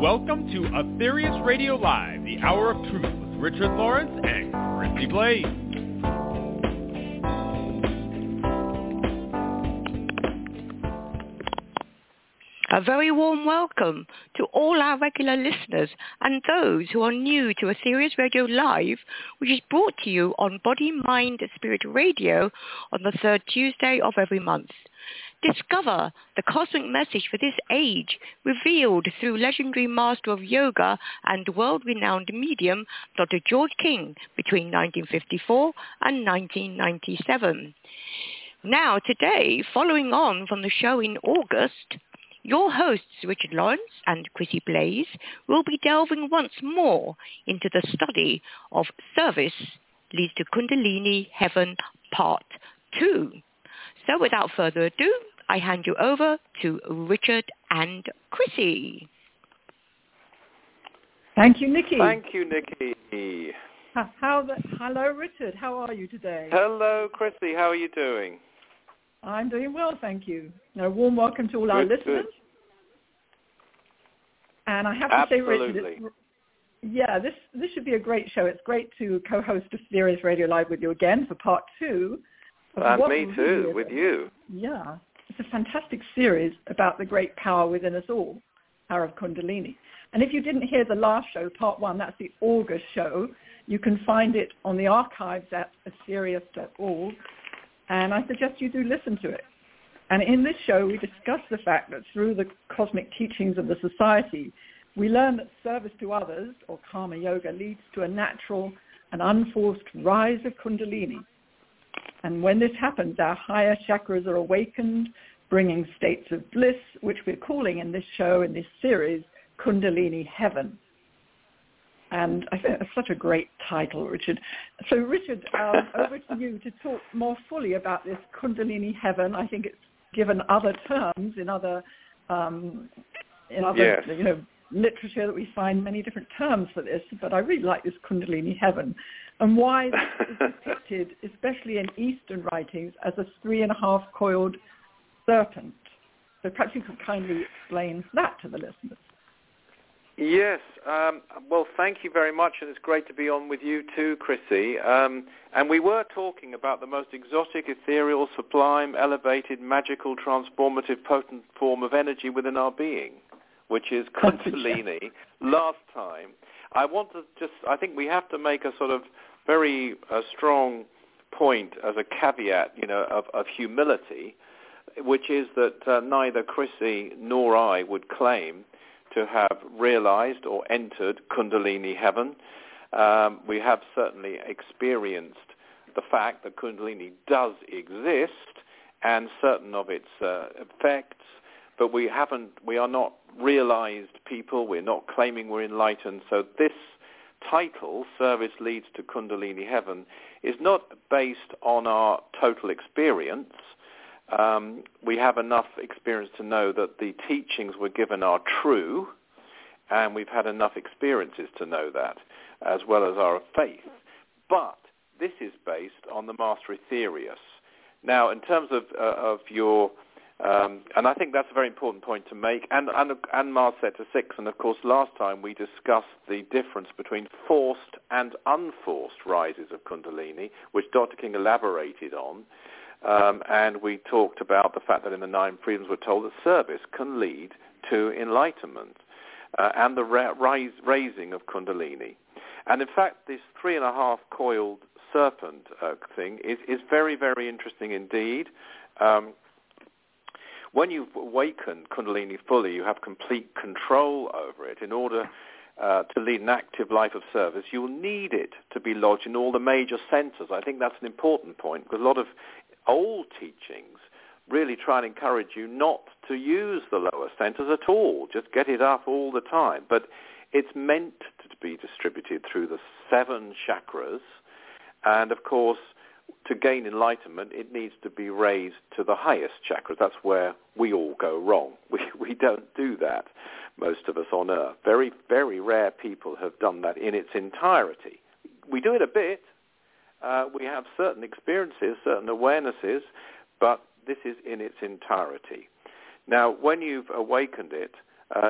Welcome to Aetherius Radio Live, the Hour of Truth with Richard Lawrence and Chrissie Blaze. A very warm welcome to all our regular listeners and those who are new to Aetherius Radio Live, which is brought to you on Body, Mind, Spirit Radio on the third Tuesday of every month. Discover the cosmic message for this age, revealed through legendary master of yoga and world-renowned medium, Dr. George King, between 1954 and 1997. Now, today, following on from the show in August, your hosts, Richard Lawrence and Chrissie Blaze, will be delving once more into the study of Service Leads to Kundalini Heaven, Part 2. So without further ado, I hand you over to Richard and Chrissie. Thank you, Nicky. Thank you, Nicky. Hello, Richard. How are you today? Hello, Chrissie. How are you doing? I'm doing well, thank you. A warm welcome to all our listeners. And I have to say, Richard, this should be a great show. It's great to co-host Aetherius Radio Live with you again for part two. And me too, with you. Yeah. It's a fantastic series about the great power within us all, power of Kundalini. And if you didn't hear the last show, part one, that's the August show, you can find it on the archives at Asirius.org. And I suggest you do listen to it. And in this show, we discuss the fact that through the cosmic teachings of the society, we learn that service to others, or karma yoga, leads to a natural and unforced rise of Kundalini. And when this happens, our higher chakras are awakened, bringing states of bliss, which we're calling in this show, in this series, Kundalini Heaven. And I think that's such a great title, Richard. So, Richard, over to you to talk more fully about this Kundalini Heaven. I think it's given other terms in other, you know, literature that we find many different terms for this, but I really like this Kundalini Heaven. And why this is depicted, especially in Eastern writings, as a 3.5-coiled serpent. So perhaps you could kindly explain that to the listeners. Yes. Well, thank you very much, and it's great to be on with you too, Chrissie. And we were talking about the most exotic, ethereal, sublime, elevated, magical, transformative, potent form of energy within our being, which is Kundalini, last time. I think we have to make a sort of very strong point as a caveat, you know, of humility, which is that neither Chrissie nor I would claim to have realized or entered Kundalini Heaven. We have certainly experienced the fact that Kundalini does exist and certain of its effects, but we are not realized people, we're not claiming we're enlightened, so this title, Service Leads to Kundalini Heaven, is not based on our total experience. We have enough experience to know that the teachings we're given are true, and we've had enough experiences to know that, as well as our faith. But this is based on the Master Aetherius. Now, in terms of your... and I think that's a very important point to make, and Mars Sector 6, and of course last time we discussed the difference between forced and unforced rises of Kundalini, which Dr. King elaborated on, and we talked about the fact that in the Nine Freedoms we're told that service can lead to enlightenment, and the raising of Kundalini. And in fact this 3.5-coiled serpent thing is very, very interesting indeed. When you've awakened Kundalini fully, you have complete control over it. In order to lead an active life of service, you'll need it to be lodged in all the major centers. I think that's an important point, because a lot of old teachings really try and encourage you not to use the lower centers at all. Just get it up all the time. But it's meant to be distributed through the 7 chakras. And, of course, to gain enlightenment, it needs to be raised to the highest chakras. That's where we all go wrong. We don't do that, most of us on Earth. Very, very rare people have done that in its entirety. We do it a bit. We have certain experiences, certain awarenesses, but this is in its entirety. Now, when you've awakened it,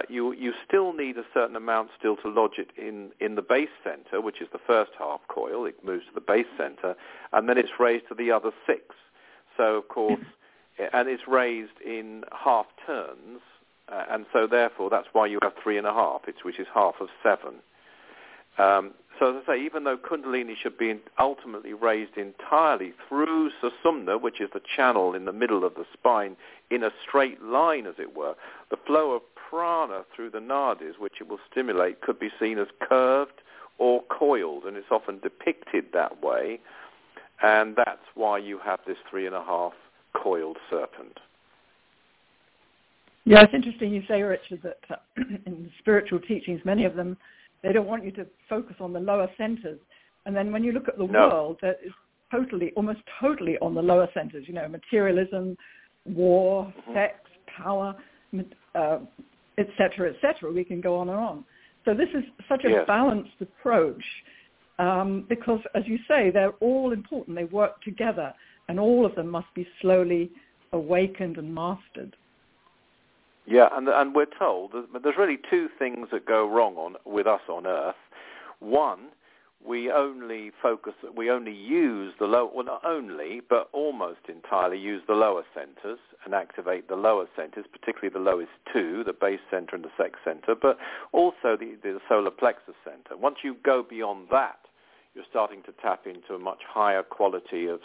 you still need a certain amount still to lodge it in the base center, which is the first half coil. It moves to the base center, and then it's raised to the other six. So, of course, and it's raised in half turns, and so, therefore, that's why you have 3.5, which is half of 7. So, as I say, even though Kundalini should be ultimately raised entirely through Sushumna, which is the channel in the middle of the spine, in a straight line, as it were, the flow of prana through the nadis, which it will stimulate, could be seen as curved or coiled, and it's often depicted that way, and that's why you have this 3.5 coiled serpent. Yeah, it's interesting you say, Richard, that in spiritual teachings, many of them, they don't want you to focus on the lower centers. And then when you look at the world, that is totally, almost totally on the lower centers, you know, materialism, war, sex, power, et cetera, et cetera. We can go on and on. So this is such a balanced approach because, as you say, they're all important. They work together, and all of them must be slowly awakened and mastered. Yeah, and we're told there's really two things that go wrong with us on Earth. One, almost entirely use the lower centers and activate the lower centers, particularly the lowest two, the base center and the sex center, but also the solar plexus center. Once you go beyond that, you're starting to tap into a much higher quality of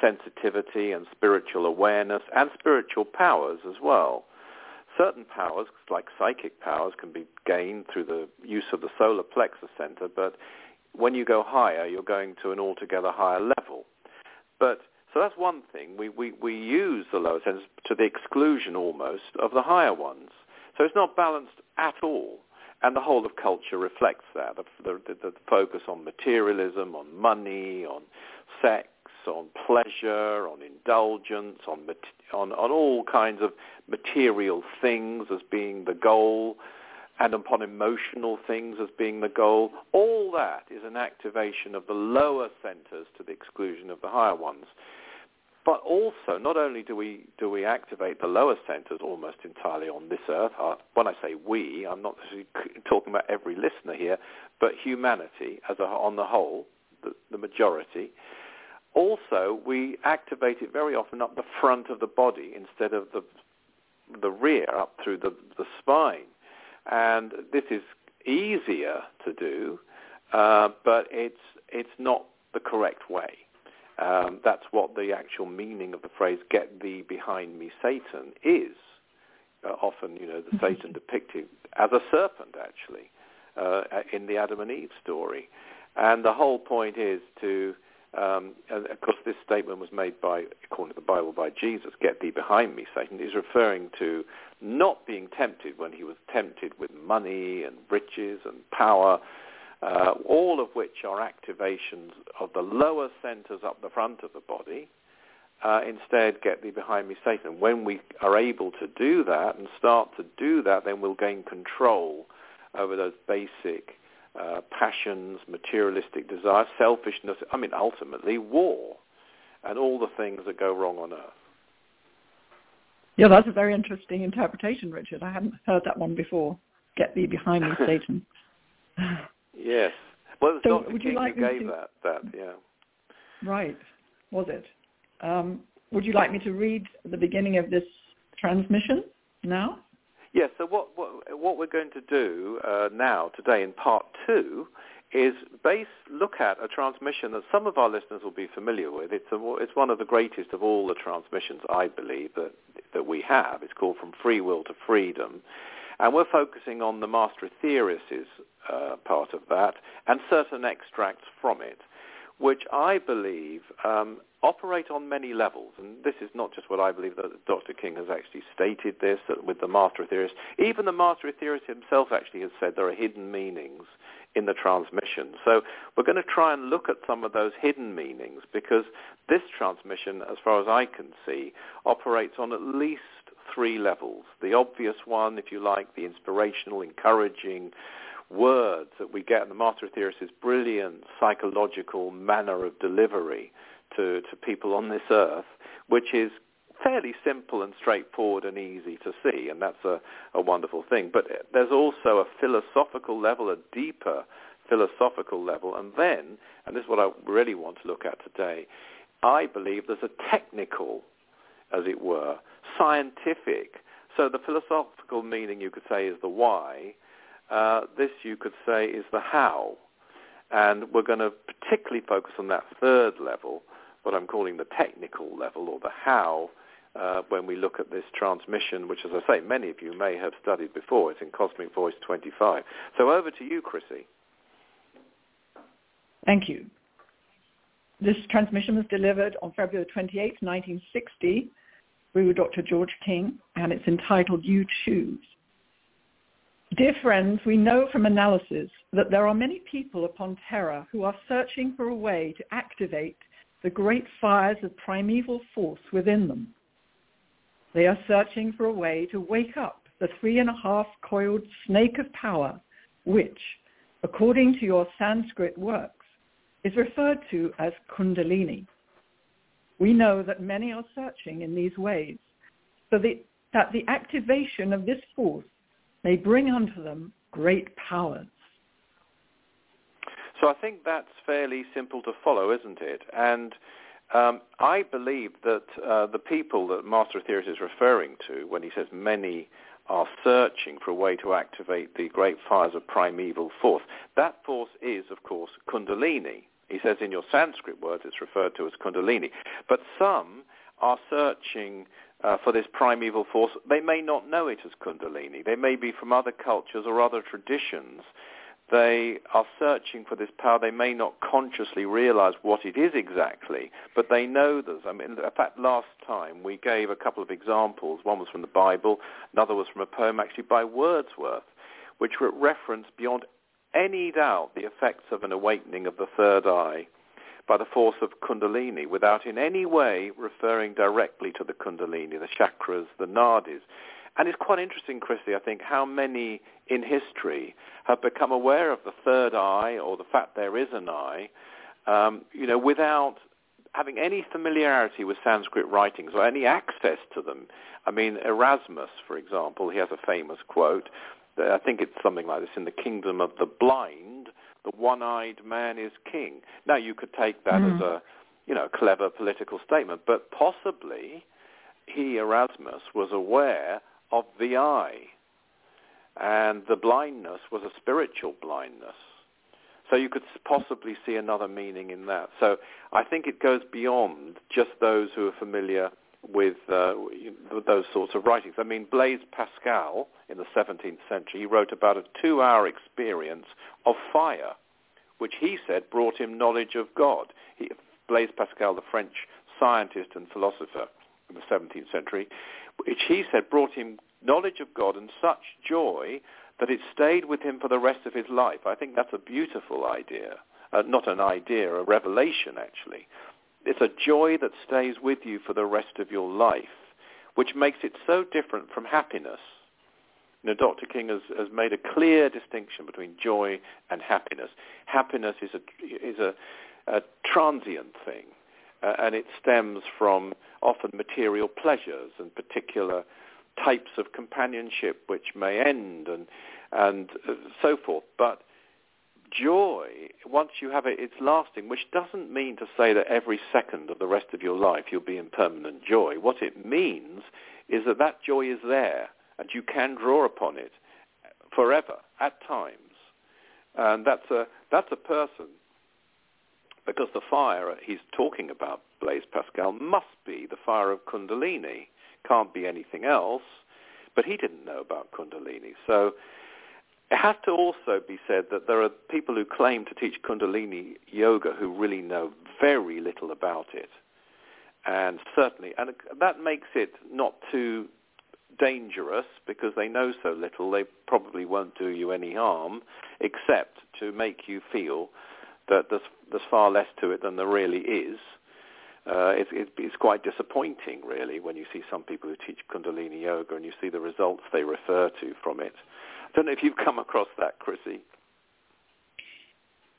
sensitivity and spiritual awareness and spiritual powers as well. Certain powers, like psychic powers, can be gained through the use of the solar plexus center, but when you go higher, you're going to an altogether higher level. So that's one thing. We use the lower centers to the exclusion, almost, of the higher ones. So it's not balanced at all, and the whole of culture reflects that, the focus on materialism, on money, on sex, on pleasure, on indulgence, on all kinds of material things as being the goal, and upon emotional things as being the goal. All that is an activation of the lower centers to the exclusion of the higher ones. But also, not only do we activate the lower centers almost entirely on this earth, when I say we, I'm not talking about every listener here, but humanity as on the whole, the majority. Also, we activate it very often up the front of the body instead of the rear, up through the spine. And this is easier to do, but it's not the correct way. That's what the actual meaning of the phrase "get thee behind me, Satan" is. Often, you know, the Satan depicted as a serpent, actually, in the Adam and Eve story. And the whole point is to... and of course, this statement was made by, according to the Bible, by Jesus, "Get thee behind me, Satan." He's referring to not being tempted when he was tempted with money and riches and power, all of which are activations of the lower centers up the front of the body. Instead, "Get thee behind me, Satan." When we are able to do that and start to do that, then we'll gain control over those basic passions, materialistic desires, selfishness, ultimately war, and all the things that go wrong on Earth. Yeah, that's a very interesting interpretation, Richard. I hadn't heard that one before. "Get thee behind me, Satan." Yes. Well, it was Dr. King who gave that, yeah. Right, was it? Would you like me to read the beginning of this transmission now? Yes, so what we're going to do now, today, in part 2, is look at a transmission that some of our listeners will be familiar with. It's one of the greatest of all the transmissions, I believe, that we have. It's called From Free Will to Freedom. And we're focusing on the Master Aetherius's part of that and certain extracts from it, which I believe operate on many levels. And this is not just what I believe, that Dr. King has actually stated this, that with the Master Aetherius. Even the Master Aetherius himself actually has said there are hidden meanings in the transmission. So we're going to try and look at some of those hidden meanings, because this transmission, as far as I can see, operates on at least 3 levels. The obvious one, if you like, the inspirational, encouraging words that we get in the Master Aetherius's brilliant psychological manner of delivery to people on this earth, which is fairly simple and straightforward and easy to see, and that's a wonderful thing. But there's also a philosophical level, a deeper philosophical level, and then, and this is what I really want to look at today, I believe there's a technical, as it were, scientific. So the philosophical meaning, you could say, is the why. This, you could say, is the how. And we're going to particularly focus on that third level, what I'm calling the technical level or the how, when we look at this transmission, which, as I say, many of you may have studied before. It's in Cosmic Voice 25. So over to you, Chrissie. Thank you. This transmission was delivered on February 28, 1960, through Dr. George King, and it's entitled You Choose. Dear friends, we know from analysis that there are many people upon Terra who are searching for a way to activate the great fires of primeval force within them. They are searching for a way to wake up the 3.5 coiled snake of power, which, according to your Sanskrit works, is referred to as Kundalini. We know that many are searching in these ways, so that the activation of this force may bring unto them great powers. So I think that's fairly simple to follow, isn't it? And I believe that the people that Master Aetherius is referring to when he says many are searching for a way to activate the great fires of primeval force, that force is, of course, Kundalini. He says in your Sanskrit words it's referred to as Kundalini. But some are searching for this primeval force. They may not know it as Kundalini. They may be from other cultures or other traditions. They are searching for this power. They may not consciously realize what it is exactly, but they know this. I mean, in fact, last time we gave a couple of examples. One was from the Bible. Another was from a poem actually by Wordsworth, which referenced beyond any doubt the effects of an awakening of the third eye by the force of Kundalini, without in any way referring directly to the Kundalini, the chakras, the nadis. And it's quite interesting, Chrissie, I think, how many in history have become aware of the third eye or the fact there is an eye, without having any familiarity with Sanskrit writings or any access to them. I mean, Erasmus, for example, he has a famous quote. I think it's something like this: in the kingdom of the blind, the one-eyed man is king. Now, you could take that as a, clever political statement, but possibly he, Erasmus, was aware of the eye, and the blindness was a spiritual blindness. So you could possibly see another meaning in that. So I think it goes beyond just those who are familiar with those sorts of writings. I mean, Blaise Pascal, in the 17th century, he wrote about a 2-hour experience of fire, which he said brought him knowledge of God. Blaise Pascal, the French scientist and philosopher in the 17th century, which he said brought him knowledge of God and such joy that it stayed with him for the rest of his life. I think that's a beautiful idea. Not an idea, a revelation, actually. It's a joy that stays with you for the rest of your life, which makes it so different from happiness. Dr. King has made a clear distinction between joy and happiness. Happiness is a transient thing. And it stems from often material pleasures and particular types of companionship which may end and so forth. But joy, once you have it, it's lasting, which doesn't mean to say that every second of the rest of your life you'll be in permanent joy. What it means is that joy is there and you can draw upon it forever, at times. And that's a person. Because the fire he's talking about, Blaise Pascal, must be the fire of Kundalini. Can't be anything else. But he didn't know about Kundalini. So it has to also be said that there are people who claim to teach Kundalini yoga who really know very little about it. And certainly, and that makes it not too dangerous because they know so little, they probably won't do you any harm except to make you feel that there's far less to it than there really is. It's quite disappointing, really, when you see some people who teach Kundalini yoga and you see the results they refer to from it. I don't know if you've come across that, Chrissie.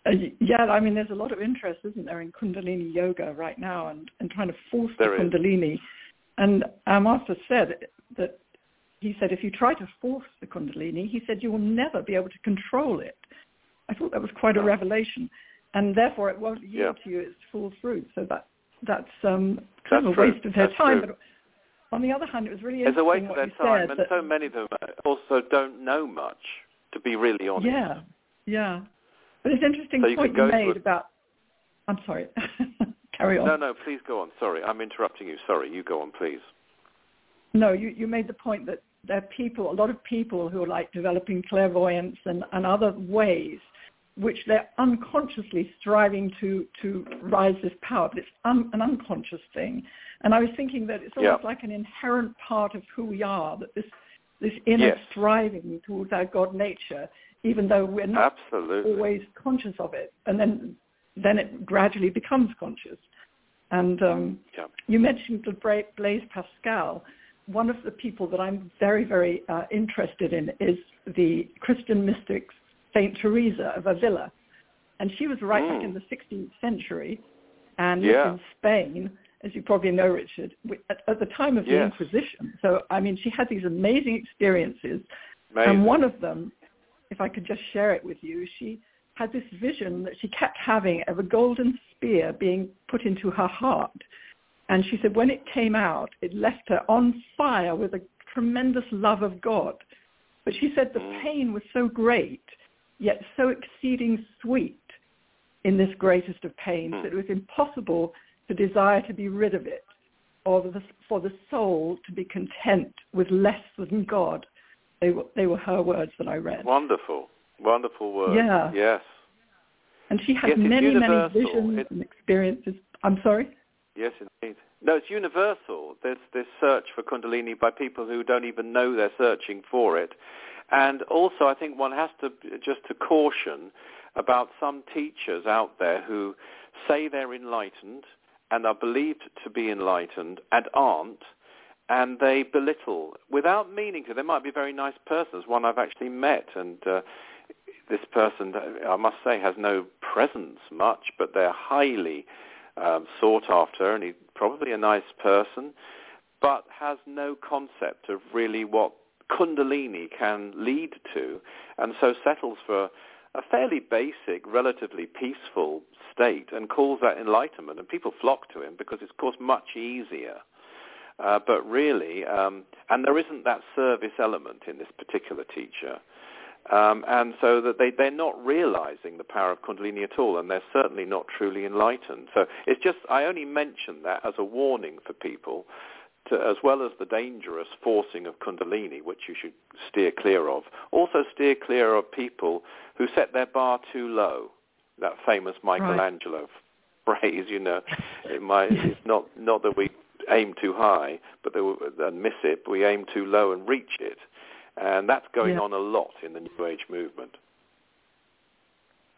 There's a lot of interest, isn't there, in Kundalini yoga right now and trying to force the Kundalini And our master said that, he said, if you try to force the Kundalini, he said, you will never be able to control it. I thought that was quite a revelation. And therefore, it won't yield to you its full fruit. So that's kind of a waste of their time. True. But on the other hand, it was really interesting what you said. It's a waste of their time, and so many of them also don't know much, to be really honest. Yeah, yeah. But it's an interesting point you made about... I'm sorry. Carry on. No, please go on. Sorry, I'm interrupting you. Sorry, you go on, please. No, you made the point that there are a lot of people who are like developing clairvoyance and other ways which they're unconsciously striving to rise this power, but it's an unconscious thing. And I was thinking that it's almost like an inherent part of who we are, that this inner striving towards our God nature, even though we're not always conscious of it. And then it gradually becomes conscious. And you mentioned Blaise Pascal. One of the people that I'm very, very interested in is the Christian mystic St. Teresa of Avila. And she was right back in the 16th century and lived in Spain, as you probably know, Richard, at the time of the Inquisition. So, I mean, she had these amazing experiences. And one of them, if I could just share it with you, she had this vision that she kept having of a golden spear being put into her heart. And she said when it came out, it left her on fire with a tremendous love of God. But she said the pain was so great, yet so exceeding sweet in this greatest of pains that it was impossible to desire to be rid of it, or for the soul to be content with less than God. They were her words that I read. Wonderful. Wonderful words. Yeah. Yes. And she had many, many visions and experiences. I'm sorry? Yes, indeed. No, it's universal. There's this search for Kundalini by people who don't even know they're searching for it. And also, I think one has to just to caution about some teachers out there who say they're enlightened and are believed to be enlightened and aren't, and they belittle without meaning to. They might be very nice persons, one I've actually met, and this person, I must say, has no presence much, but they're highly sought after, and he's probably a nice person, but has no concept of really what Kundalini can lead to, and so settles for a fairly basic, relatively peaceful state and calls that enlightenment, and people flock to him because it's, of course, much easier. But really, and there isn't that service element in this particular teacher. And so that they're not realizing the power of Kundalini at all, and they're certainly not truly enlightened. So it's just, I only mention that as a warning for people, as well as the dangerous forcing of Kundalini, which you should steer clear of. Also steer clear of people who set their bar too low, that famous Michelangelo phrase, you know. It's not that we aim too high and miss it, but we aim too low and reach it. And that's going on a lot in the New Age movement.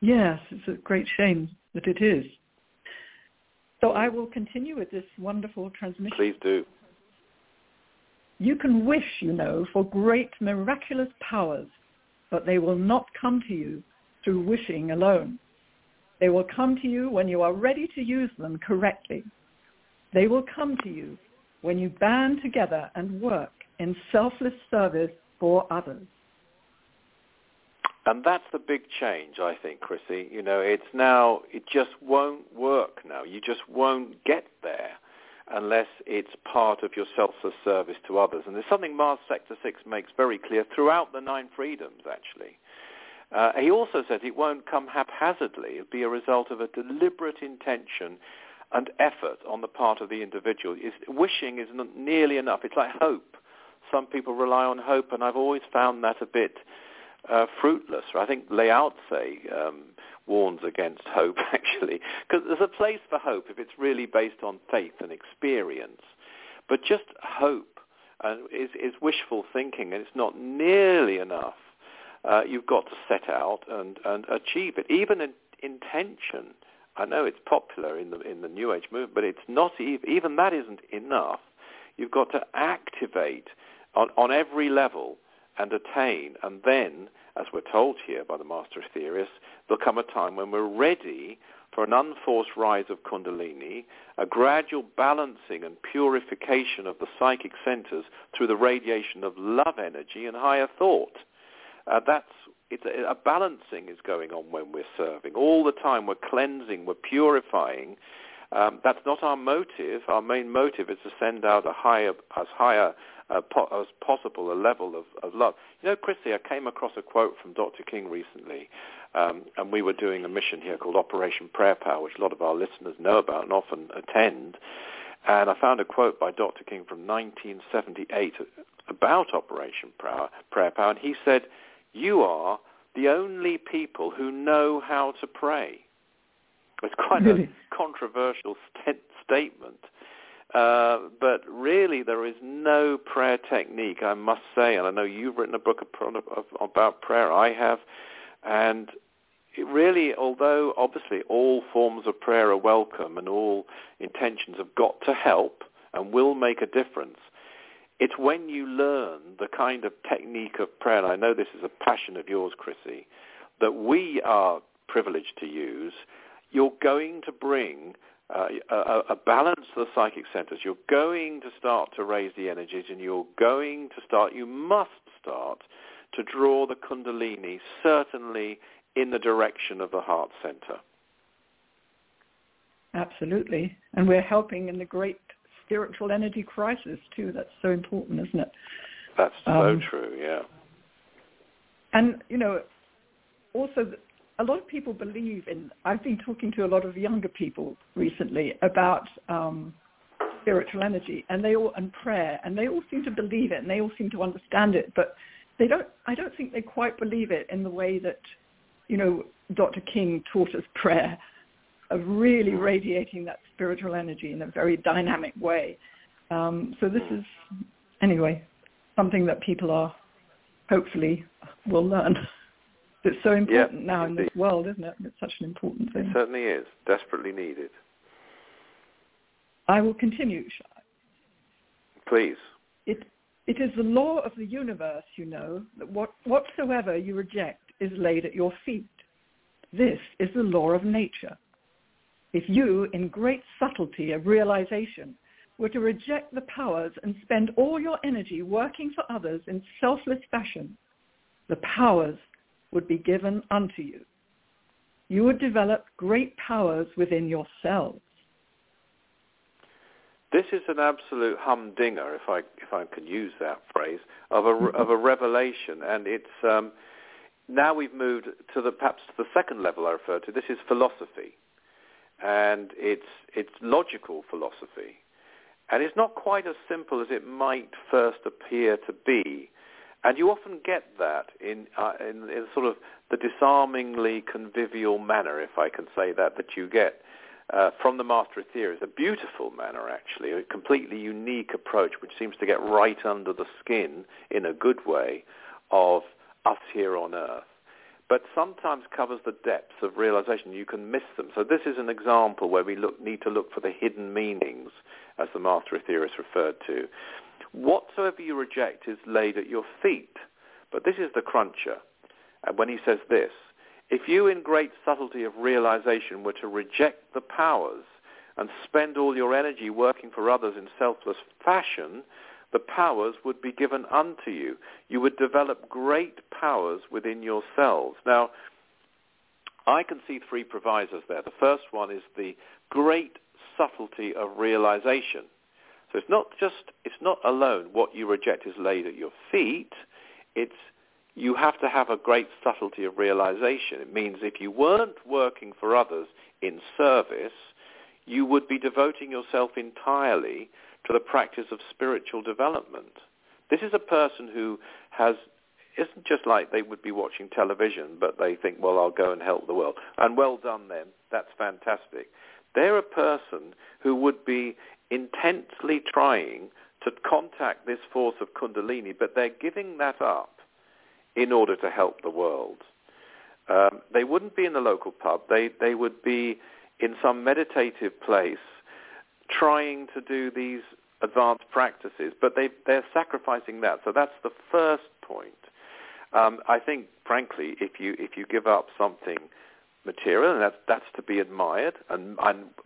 Yes, it's a great shame that it is. So I will continue with this wonderful transmission. Please do. You can wish, for great miraculous powers, but they will not come to you through wishing alone. They will come to you when you are ready to use them correctly. They will come to you when you band together and work in selfless service for others. And that's the big change, I think, Chrissie. It's now, it just won't work now. You just won't get there unless it's part of your selfless service to others. And there's something Mars Sector 6 makes very clear throughout the Nine Freedoms, actually. He also said it won't come haphazardly. It'll be a result of a deliberate intention and effort on the part of the individual. Wishing is not nearly enough. It's like hope. Some people rely on hope, and I've always found that a bit fruitless. I think Lao Tse warns against hope, actually, because there's a place for hope if it's really based on faith and experience. But just hope is wishful thinking, and it's not nearly enough. You've got to set out and achieve it. Even an intention, I know it's popular in the New Age movement, but it's not even that isn't enough. You've got to activate on every level and attain. And then, as we're told here by the Master Aetherius, there'll come a time when we're ready for an unforced rise of Kundalini, a gradual balancing and purification of the psychic centers through the radiation of love energy and higher thought. It's a balancing is going on when we're serving. All the time we're cleansing, we're purifying. That's not our motive. Our main motive is to send out as high as possible a level of love. You know, Chrissie, I came across a quote from Dr. King recently, and we were doing a mission here called Operation Prayer Power, which a lot of our listeners know about and often attend. And I found a quote by Dr. King from 1978 about Operation Prayer Power, and he said, "You are the only people who know how to pray." It's quite a controversial statement, but really there is no prayer technique, I must say, and I know you've written a book about prayer, I have, and it really, although obviously all forms of prayer are welcome and all intentions have got to help and will make a difference, it's when you learn the kind of technique of prayer, and I know this is a passion of yours, Chrissie, that we are privileged to use. You're going to bring a balance to the psychic centers. You're going to start to raise the energies, and you must start to draw the Kundalini certainly in the direction of the heart center. Absolutely. And we're helping in the great spiritual energy crisis, too. That's so important, isn't it? That's so true, yeah. And, you know, also a lot of people believe in, I've been talking to a lot of younger people recently about spiritual energy and prayer, and they all seem to believe it and they all seem to understand it, but I don't think they quite believe it in the way that, you know, Dr. King taught us prayer, of really radiating that spiritual energy in a very dynamic way. So this is, anyway, something that people are, hopefully, will learn. It's so important now indeed. In this world, isn't it? It's such an important thing. It certainly is. Desperately needed. I will continue, shall I? Please. It is the law of the universe, you know, that whatsoever you reject is laid at your feet. This is the law of nature. If you, in great subtlety of realization, were to reject the powers and spend all your energy working for others in selfless fashion, the powers would be given unto you. You would develop great powers within yourselves. This is an absolute humdinger, if I can use that phrase, of a revelation, and it's now we've moved to perhaps the second level I refer to. This is philosophy, and it's logical philosophy, and it's not quite as simple as it might first appear to be. And you often get that in sort of the disarmingly convivial manner, if I can say that you get from the Master Aetherius. A beautiful manner, actually, a completely unique approach, which seems to get right under the skin, in a good way, of us here on Earth. But sometimes covers the depths of realization. You can miss them. So this is an example where we need to look for the hidden meanings, as the Master Aetherius referred to. Whatsoever you reject is laid at your feet. But this is the cruncher. And when he says this, if you in great subtlety of realization were to reject the powers and spend all your energy working for others in selfless fashion, the powers would be given unto you. You would develop great powers within yourselves. Now, I can see three provisos there. The first one is the great subtlety of realization. So it's not alone what you reject is laid at your feet. It's you have to have a great subtlety of realization. It means if you weren't working for others in service, you would be devoting yourself entirely to the practice of spiritual development. This is a person who isn't just like they would be watching television, but they think, well, I'll go and help the world. And well done then, that's fantastic. They're a person who would be intensely trying to contact this force of Kundalini, but they're giving that up in order to help the world. They wouldn't be in the local pub. They would be in some meditative place trying to do these advanced practices, but they're sacrificing that. So that's the first point. I think, frankly, if you give up something material, and that's to be admired, and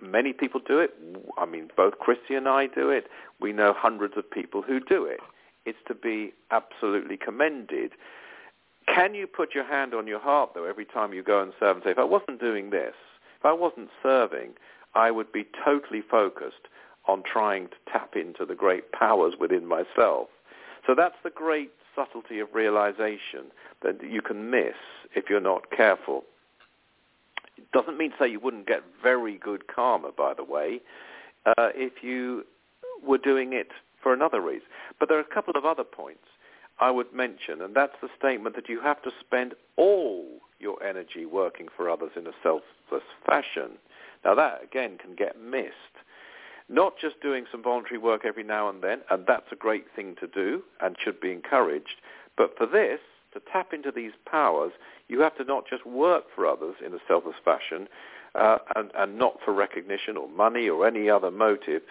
many people do it. I mean, both Chrissie and I do it. We know hundreds of people who do it. It's to be absolutely commended. Can you put your hand on your heart, though, every time you go and serve and say, if I wasn't doing this, if I wasn't serving, I would be totally focused on trying to tap into the great powers within myself. So that's the great subtlety of realization that you can miss if you're not careful. It doesn't mean to say you wouldn't get very good karma, by the way, if you were doing it for another reason. But there are a couple of other points I would mention, and that's the statement that you have to spend all your energy working for others in a selfless fashion. Now that, again, can get missed. Not just doing some voluntary work every now and that's a great thing to do and should be encouraged, but for this, to tap into these powers, you have to not just work for others in a selfless fashion and not for recognition or money or any other motive.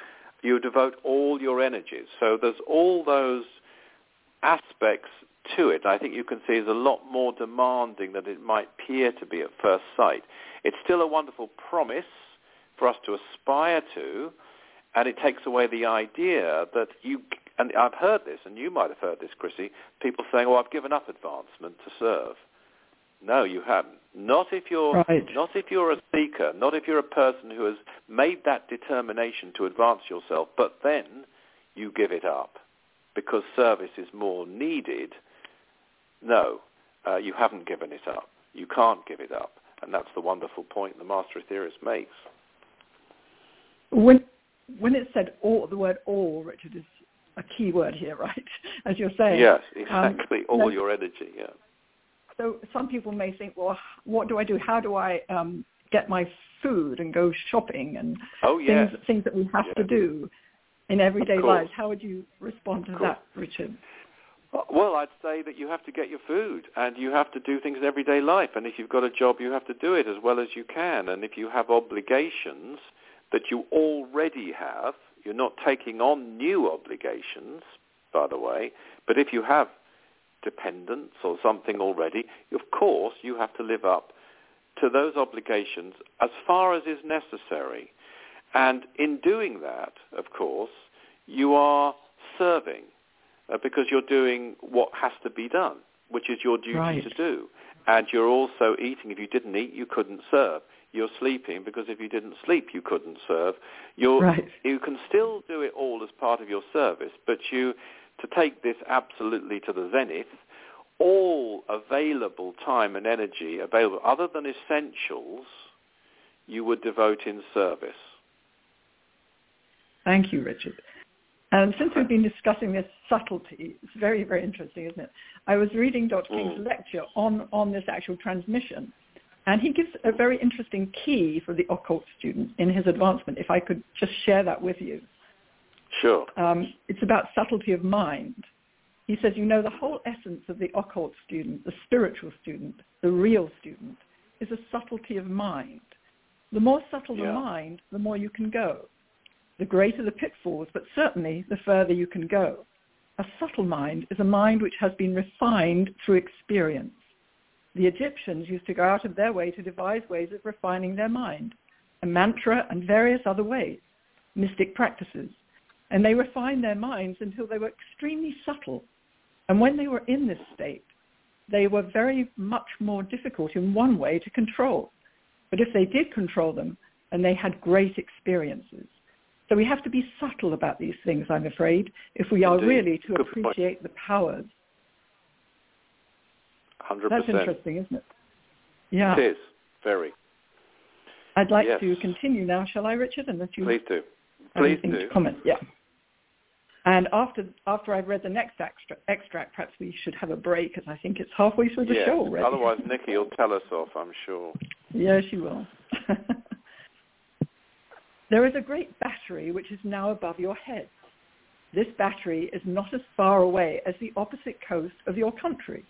You devote all your energies. So there's all those aspects to it. I think you can see is a lot more demanding than it might appear to be at first sight. It's still a wonderful promise for us to aspire to, and it takes away the idea that you, and I've heard this, and you might have heard this, Chrissie, people saying, oh, I've given up advancement to serve. No, you haven't. Not if you're a seeker, not if you're a person who has made that determination to advance yourself, but then you give it up because service is more needed. No, you haven't given it up. You can't give it up. And that's the wonderful point the Master Aetherius makes. When it said all, the word all, Richard, is a key word here, right? As you're saying. Yes, exactly. All your energy, yeah. So some people may think, well, what do I do? How do I get my food and go shopping and things that we have to do in everyday lives? How would you respond to that, Richard? Well, I'd say that you have to get your food and you have to do things in everyday life. And if you've got a job, you have to do it as well as you can. And if you have obligations that you already have, you're not taking on new obligations, by the way, but if you have dependence or something already, of course you have to live up to those obligations as far as is necessary. And in doing that, of course, you are serving because you're doing what has to be done, which is your duty to do. And you're also eating. If you didn't eat, you couldn't serve. You're sleeping because if you didn't sleep, you couldn't serve. You can still do it all as part of your service, but to take this absolutely to the zenith, all available time and energy available, other than essentials, you would devote in service. Thank you, Richard. And since we've been discussing this subtlety, it's very, very interesting, isn't it? I was reading Dr. King's lecture on this actual transmission, and he gives a very interesting key for the occult student in his advancement, if I could just share that with you. Sure. It's about subtlety of mind. He says, the whole essence of the occult student, the spiritual student, the real student, is a subtlety of mind. The more subtle the mind, the more you can go. The greater the pitfalls, but certainly the further you can go. A subtle mind is a mind which has been refined through experience. The Egyptians used to go out of their way to devise ways of refining their mind, a mantra and various other ways, mystic practices. And they refined their minds until they were extremely subtle. And when they were in this state, they were very much more difficult in one way to control. But if they did control them, then they had great experiences. So we have to be subtle about these things, I'm afraid, if we are really to appreciate the powers. 100%. That's interesting, isn't it? Yeah. It is, very. I'd like to continue now, shall I, Richard? Unless you Please do. To comment. Yeah. And after I've read the next extract, perhaps we should have a break, as I think it's halfway through the show already. Otherwise, Nicky will tell us off, I'm sure. Yeah, she will. There is a great battery which is now above your head. This battery is not as far away as the opposite coast of your country.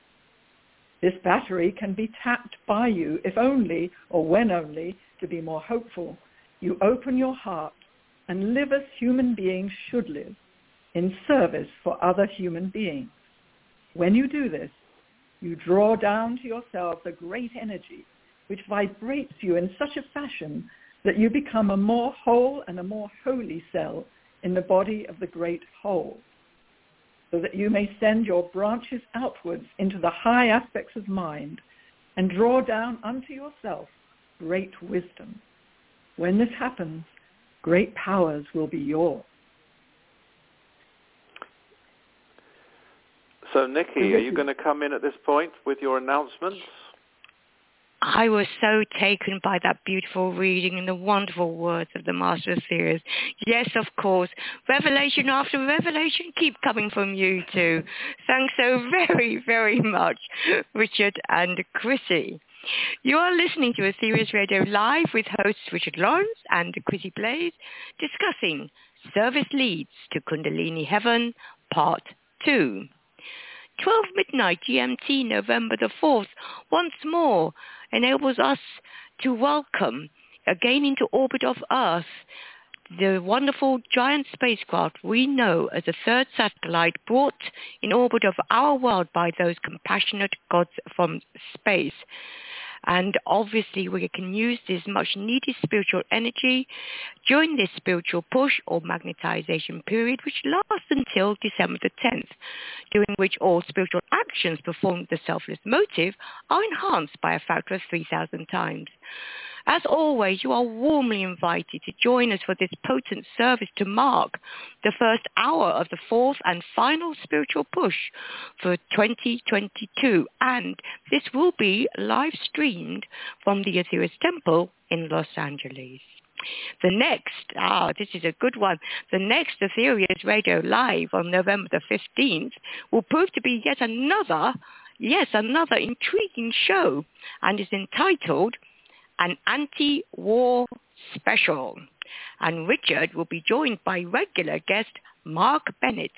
This battery can be tapped by you if only, or when only, to be more hopeful, you open your heart and live as human beings should live in service for other human beings. When you do this, you draw down to yourself a great energy which vibrates you in such a fashion that you become a more whole and a more holy cell in the body of the great whole, so that you may send your branches outwards into the high aspects of mind and draw down unto yourself great wisdom. When this happens, great powers will be yours. So, Nicky, are you going to come in at this point with your announcements? I was so taken by that beautiful reading and the wonderful words of the Master Aetherius. Yes, of course. Revelation after revelation keep coming from you two. Thanks so very, very much, Richard and Chrissie. You are listening to Aetherius Radio Live with hosts Richard Lawrence and Chrissie Blaze discussing Service Leads to Kundalini Heaven, Part 2. 12 midnight GMT, November the 4th, once more enables us to welcome again into orbit of Earth the wonderful giant spacecraft we know as the third satellite brought in orbit of our world by those compassionate gods from space. And obviously we can use this much needed spiritual energy during this spiritual push or magnetization period, which lasts until December the 10th, during which all spiritual actions performed with the selfless motive are enhanced by a factor of 3,000 times. As always, you are warmly invited to join us for this potent service to mark the first hour of the fourth and final spiritual push for 2022. And this will be live streamed from the Aetherius Temple in Los Angeles. The next, this is a good one, the next Aetherius Radio Live on November the 15th will prove to be yet another intriguing show and is entitled An Anti-War Special. And Richard will be joined by regular guest Mark Bennett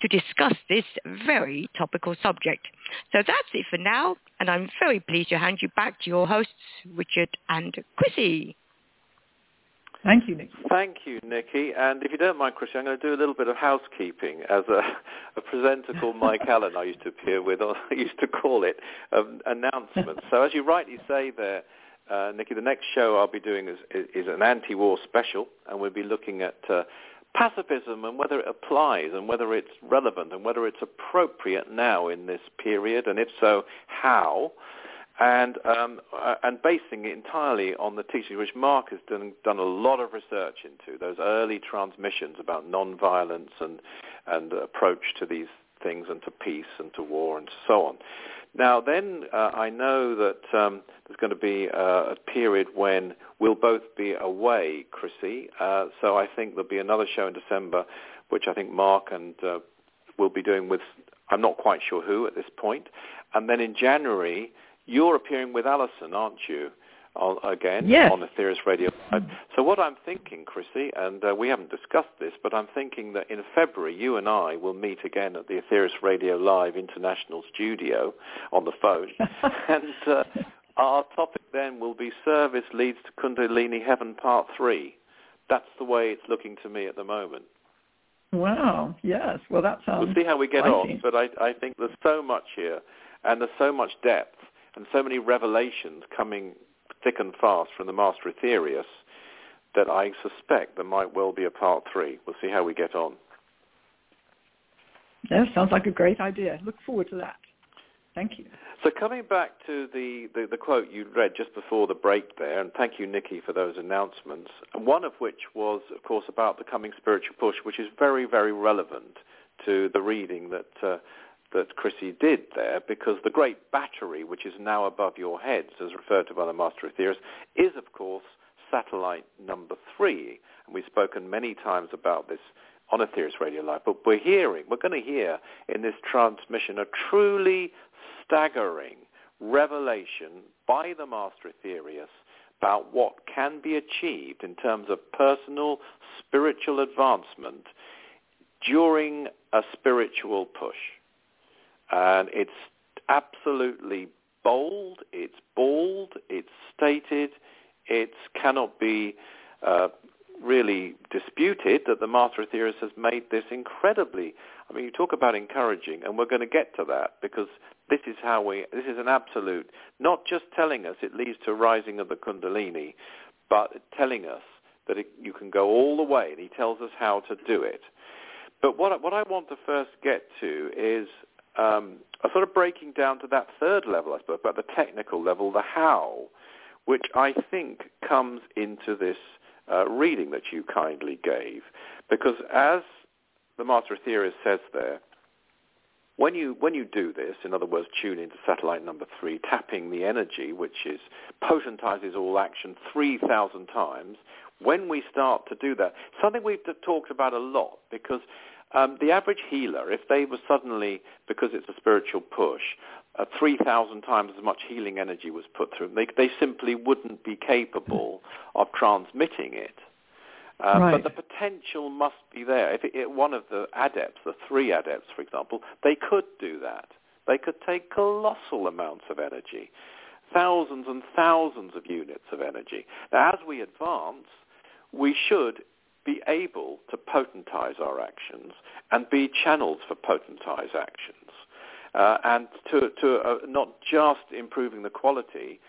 to discuss this very topical subject. So that's it for now, and I'm very pleased to hand you back to your hosts, Richard and Chrissie. Thank you, Nicky. Thank you, Nicky. And if you don't mind, Chrissie, I'm going to do a little bit of housekeeping. As a presenter called Mike Allen I used to appear with, or I used to call it, announcements. So as you rightly say there, Nicky, the next show I'll be doing is an anti-war special, and we'll be looking at pacifism and whether it applies and whether it's relevant and whether it's appropriate now in this period, and if so, how, and basing it entirely on the teachings which Mark has done a lot of research into, those early transmissions about non-violence and approach to these things and to peace and to war and so on. Now then, I know that there's going to be a period when we'll both be away, Chrissie, so I think there'll be another show in December, which I think Mark and will be doing with, I'm not quite sure who at this point. And then in January, you're appearing with Alison, aren't you? Again, yes. On Aetherius Radio. So what I'm thinking, Chrissie, and we haven't discussed this, but I'm thinking that in February, you and I will meet again at the Aetherius Radio Live International Studio on the phone. And our topic then will be Service Leads to Kundalini Heaven Part 3. That's the way it's looking to me at the moment. Wow, yes. Well, that sounds We'll see how we get exciting. On, but I think there's so much here, and there's so much depth, and so many revelations coming thick and fast from the Master Aetherius that I suspect there might well be a part 3. We'll see how we get on. Yeah, sounds like a great idea. Look forward to that. Thank you. So coming back to the quote you read just before the break there, and thank you, Nicky, for those announcements, one of which was, of course, about the coming spiritual push, which is very, very relevant to the reading that Chrissie did there, because the great battery, which is now above your heads, as referred to by the Master Aetherius, is, of course, satellite number 3. And we've spoken many times about this on Aetherius Radio Live, but we're going to hear in this transmission a truly staggering revelation by the Master Aetherius about what can be achieved in terms of personal spiritual advancement during a spiritual push. And it's absolutely bold, it's stated, it cannot be really disputed that the Martyr Aetherius has made this incredibly, I mean, you talk about encouraging, and we're going to get to that, because this is how this is an absolute, not just telling us it leads to rising of the Kundalini, but telling us that you can go all the way, and he tells us how to do it. But what I want to first get to is a sort of breaking down to that third level, I suppose, but the technical level, the how, which I think comes into this reading that you kindly gave. Because as the Martyr Aetherius says there, when you do this, in other words, tune into satellite number 3, tapping the energy, which is potentizes all action 3,000 times, when we start to do that, something we've talked about a lot, because the average healer, if they were suddenly, because it's a spiritual push, 3,000 times as much healing energy was put through, they simply wouldn't be capable of transmitting it. Right. But the potential must be there. If one of the adepts, the 3 adepts, for example, they could do that. They could take colossal amounts of energy, thousands and thousands of units of energy. Now, as we advance, we should be able to potentize our actions and be channels for potentize actions. And to not just improving the quality,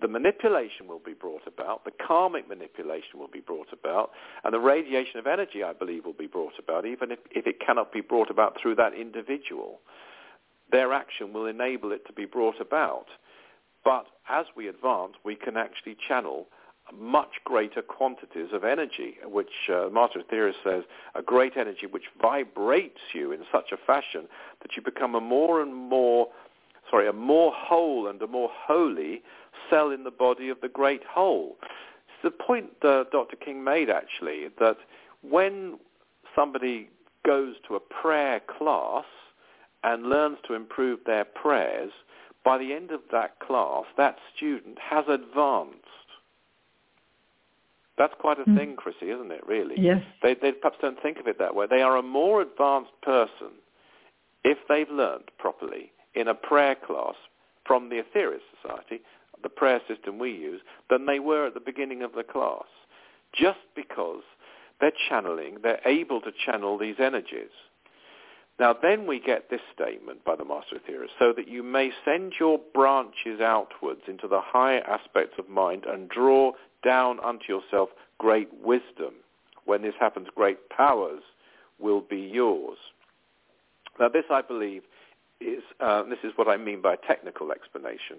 the manipulation will be brought about, the karmic manipulation will be brought about, and the radiation of energy, I believe, will be brought about, even if it cannot be brought about through that individual. Their action will enable it to be brought about. But as we advance, we can actually channel much greater quantities of energy, which Martyr Aetherius says, a great energy which vibrates you in such a fashion that you become a more whole and a more holy cell in the body of the great whole. It's the point Dr. King made, actually, that when somebody goes to a prayer class and learns to improve their prayers, by the end of that class, that student has advanced. That's quite a thing, Chrissie, isn't it, really? Yes. They perhaps don't think of it that way. They are a more advanced person if they've learned properly in a prayer class from the Aetherius Society, the prayer system we use, than they were at the beginning of the class, just because they're able to channel these energies. Now, then we get this statement by the Master Aetherius, so that you may send your branches outwards into the higher aspects of mind and draw down unto yourself great wisdom. When this happens, great powers will be yours. Now, this, I believe, is this is what I mean by a technical explanation.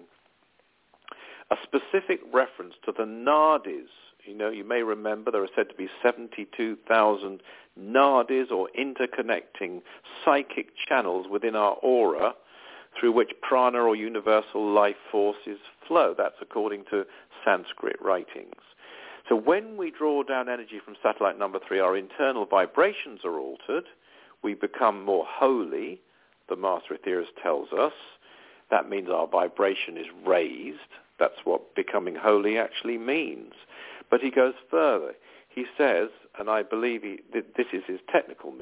A specific reference to the nadis. You know, you may remember there are said to be 72,000 nadis, or interconnecting psychic channels within our aura, through which prana, or universal life forces, flow. That's according to Sanskrit writings. So when we draw down energy from satellite number 3, our internal vibrations are altered. We become more holy, the Master Aetherius tells us. That means our vibration is raised. That's what becoming holy actually means. But he goes further. He says, and I believe this is his technical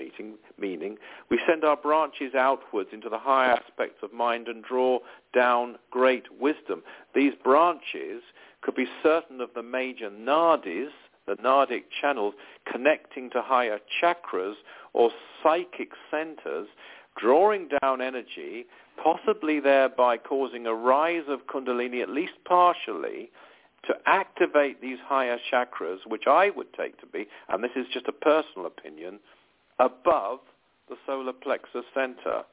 meaning, we send our branches outwards into the higher aspects of mind and draw down great wisdom. These branches could be certain of the major nadis, the nadic channels, connecting to higher chakras or psychic centers, drawing down energy, possibly thereby causing a rise of Kundalini, at least partially, to activate these higher chakras, which I would take to be, and this is just a personal opinion, above the solar plexus center.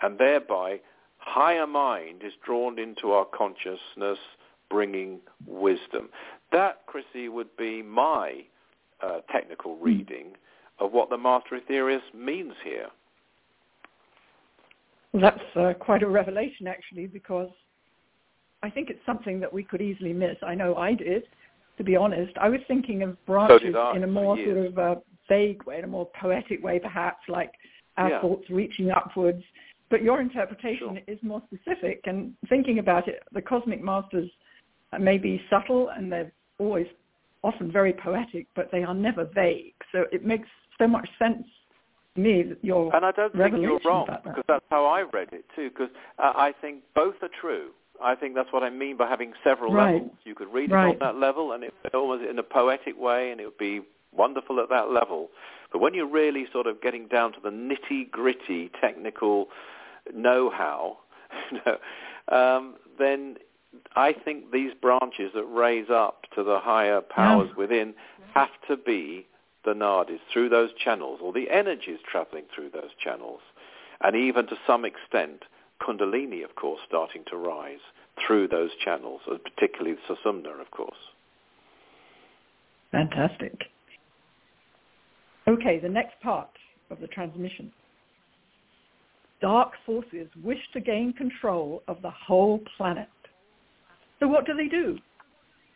And thereby, higher mind is drawn into our consciousness, bringing wisdom. That, Chrissie, would be my technical reading of what the Master Aetherius means here. Well, that's quite a revelation, actually, because I think it's something that we could easily miss. I know I did, to be honest. I was thinking of branches in a more sort of vague way, in a more poetic way, perhaps, like our thoughts reaching upwards. But your interpretation is more specific. And thinking about it, the cosmic masters may be subtle, and they're always often very poetic, but they are never vague. So it makes so much sense to me that your revelation. And I don't think you're wrong, because that's how I read it, too, because I think both are true. I think that's what I mean by having several levels. You could read it on that level, and it almost in a poetic way, and it would be wonderful at that level. But when you're really sort of getting down to the nitty-gritty technical know-how, then I think these branches that raise up to the higher powers within have to be the nadis through those channels, or the energies traveling through those channels, and even to some extent Kundalini, of course, starting to rise through those channels, and particularly Sushumna, of course. Fantastic. Okay, the next part of the transmission. Dark forces wish to gain control of the whole planet. So what do?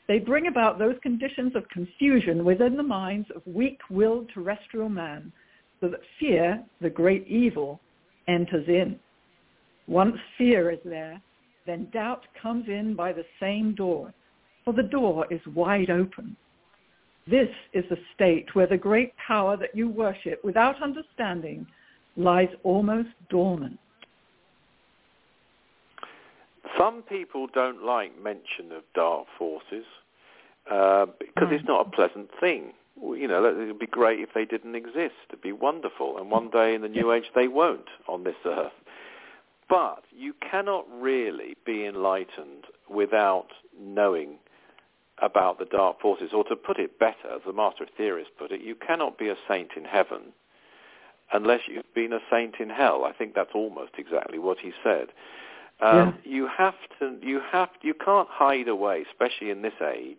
They bring about those conditions of confusion within the minds of weak-willed terrestrial man, so that fear, the great evil, enters in. Once fear is there, then doubt comes in by the same door, for the door is wide open. This is the state where the great power that you worship without understanding lies almost dormant. Some people don't like mention of dark forces because it's not a pleasant thing. You know, it would be great if they didn't exist. It would be wonderful. And one day in the New Age, they won't on this earth. But you cannot really be enlightened without knowing about the dark forces. Or to put it better, as the Master Aetherius put it, you cannot be a saint in heaven unless you've been a saint in hell. I think that's almost exactly what he said. You can't hide away, especially in this age.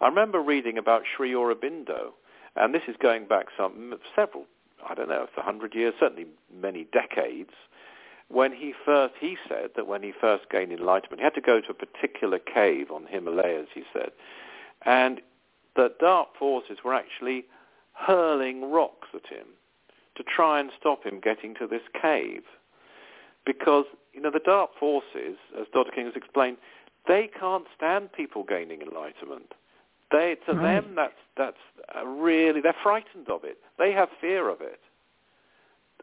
I remember reading about Sri Aurobindo, and this is going back I don't know, 100 years, certainly many decades, when he said that when he first gained enlightenment, he had to go to a particular cave on Himalayas, he said, and the dark forces were actually hurling rocks at him to try and stop him getting to this cave. Because, you know, the dark forces, as Dr. King has explained, they can't stand people gaining enlightenment. To them, that's really, they're frightened of it. They have fear of it.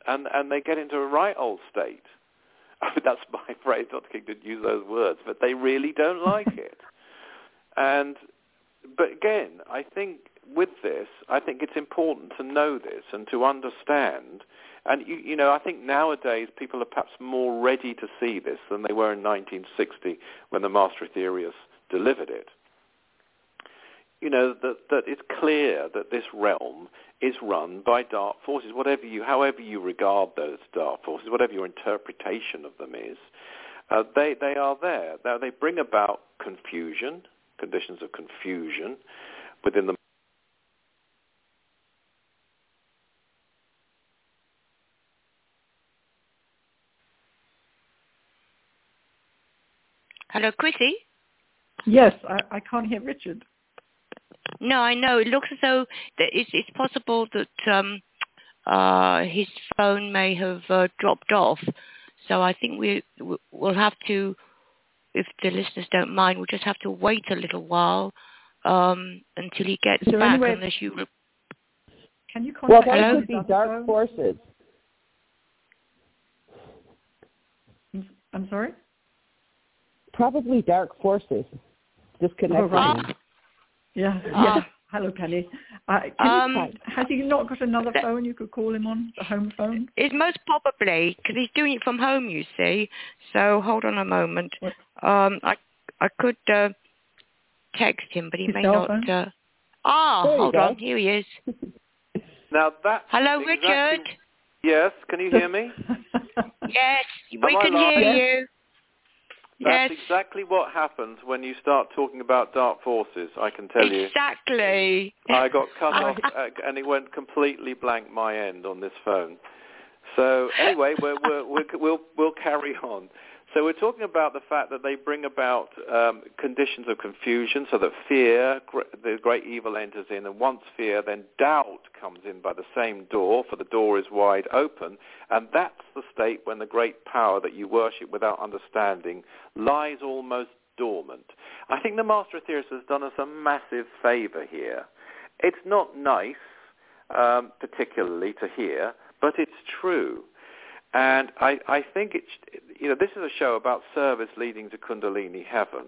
And they get into a right old state. I mean, that's my phrase. Dr. King didn't use those words, but they really don't like it. But again, I think with this, I think it's important to know this and to understand. And, you know, I think nowadays people are perhaps more ready to see this than they were in 1960 when the Master Aetherius delivered it. You know, that it's clear that this realm is run by dark forces, however you regard those dark forces, whatever your interpretation of them is, they are there. Now, they bring about confusion, conditions of confusion within the Hello, Chrissie? Yes, I can't hear Richard. No, I know. It looks as though it's possible that his phone may have dropped off. So I think we'll have to, if the listeners don't mind, we'll just have to wait a little while until he gets back. Unless you... Can you contact that could be dark forces. I'm sorry? Probably dark forces disconnected. Hello, Penny. Has he not got another phone you could call him on, the home phone? It's most probably, because he's doing it from home, you see. So hold on a moment. I could text him, but he His may not. Hold on. Here he is. Now that. Hello, exactly... Richard. Yes, can you hear me? Yes, we can hear you. That's exactly what happens when you start talking about dark forces, I can tell you. Exactly. I got cut off, and it went completely blank my end on this phone. So anyway, we'll carry on. So we're talking about the fact that they bring about conditions of confusion, so that fear, the great evil enters in, and once fear, then doubt comes in by the same door, for the door is wide open, and that's the state when the great power that you worship without understanding lies almost dormant. I think the Master Aetherius has done us a massive favour here. It's not nice, particularly to hear, but it's true. And I think it's, you know, this is a show about service leading to Kundalini Heaven.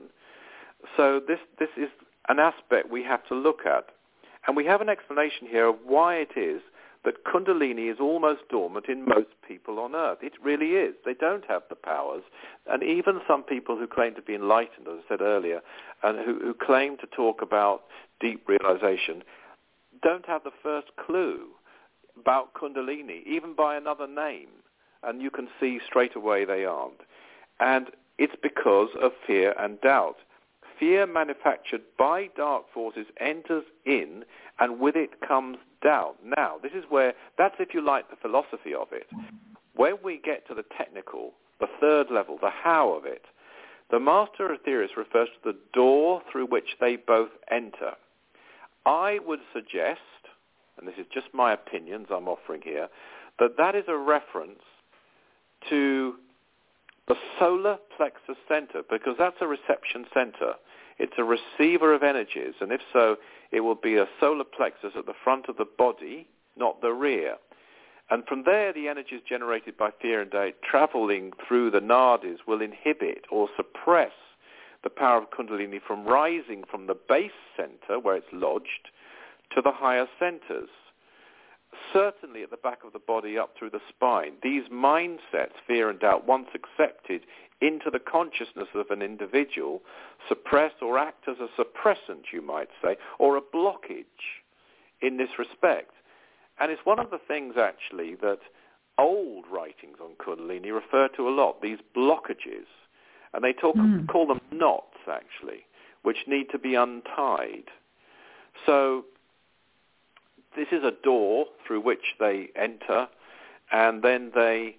So this is an aspect we have to look at. And we have an explanation here of why it is that Kundalini is almost dormant in most people on Earth. It really is. They don't have the powers. And even some people who claim to be enlightened, as I said earlier, and who claim to talk about deep realization, don't have the first clue about Kundalini, even by another name. And you can see straight away they aren't. And it's because of fear and doubt. Fear manufactured by dark forces enters in, and with it comes doubt. Now, this is where, that's if you like the philosophy of it. When we get to the technical, the third level, the how of it, the Master Aetherius refers to the door through which they both enter. I would suggest, and this is just my opinions I'm offering here, that is a reference to the solar plexus center, because that's a reception center. It's a receiver of energies, and if so, it will be a solar plexus at the front of the body, not the rear. And from there, the energies generated by fear and doubt traveling through the nadis will inhibit or suppress the power of Kundalini from rising from the base center, where it's lodged, to the higher centers. Certainly at the back of the body up through the spine. These mindsets, fear and doubt, once accepted into the consciousness of an individual, suppress or act as a suppressant, you might say, or a blockage in this respect. And it's one of the things, actually, that old writings on Kundalini refer to a lot, these blockages. And they call them knots, actually, which need to be untied. So this is a door through which they enter, and then they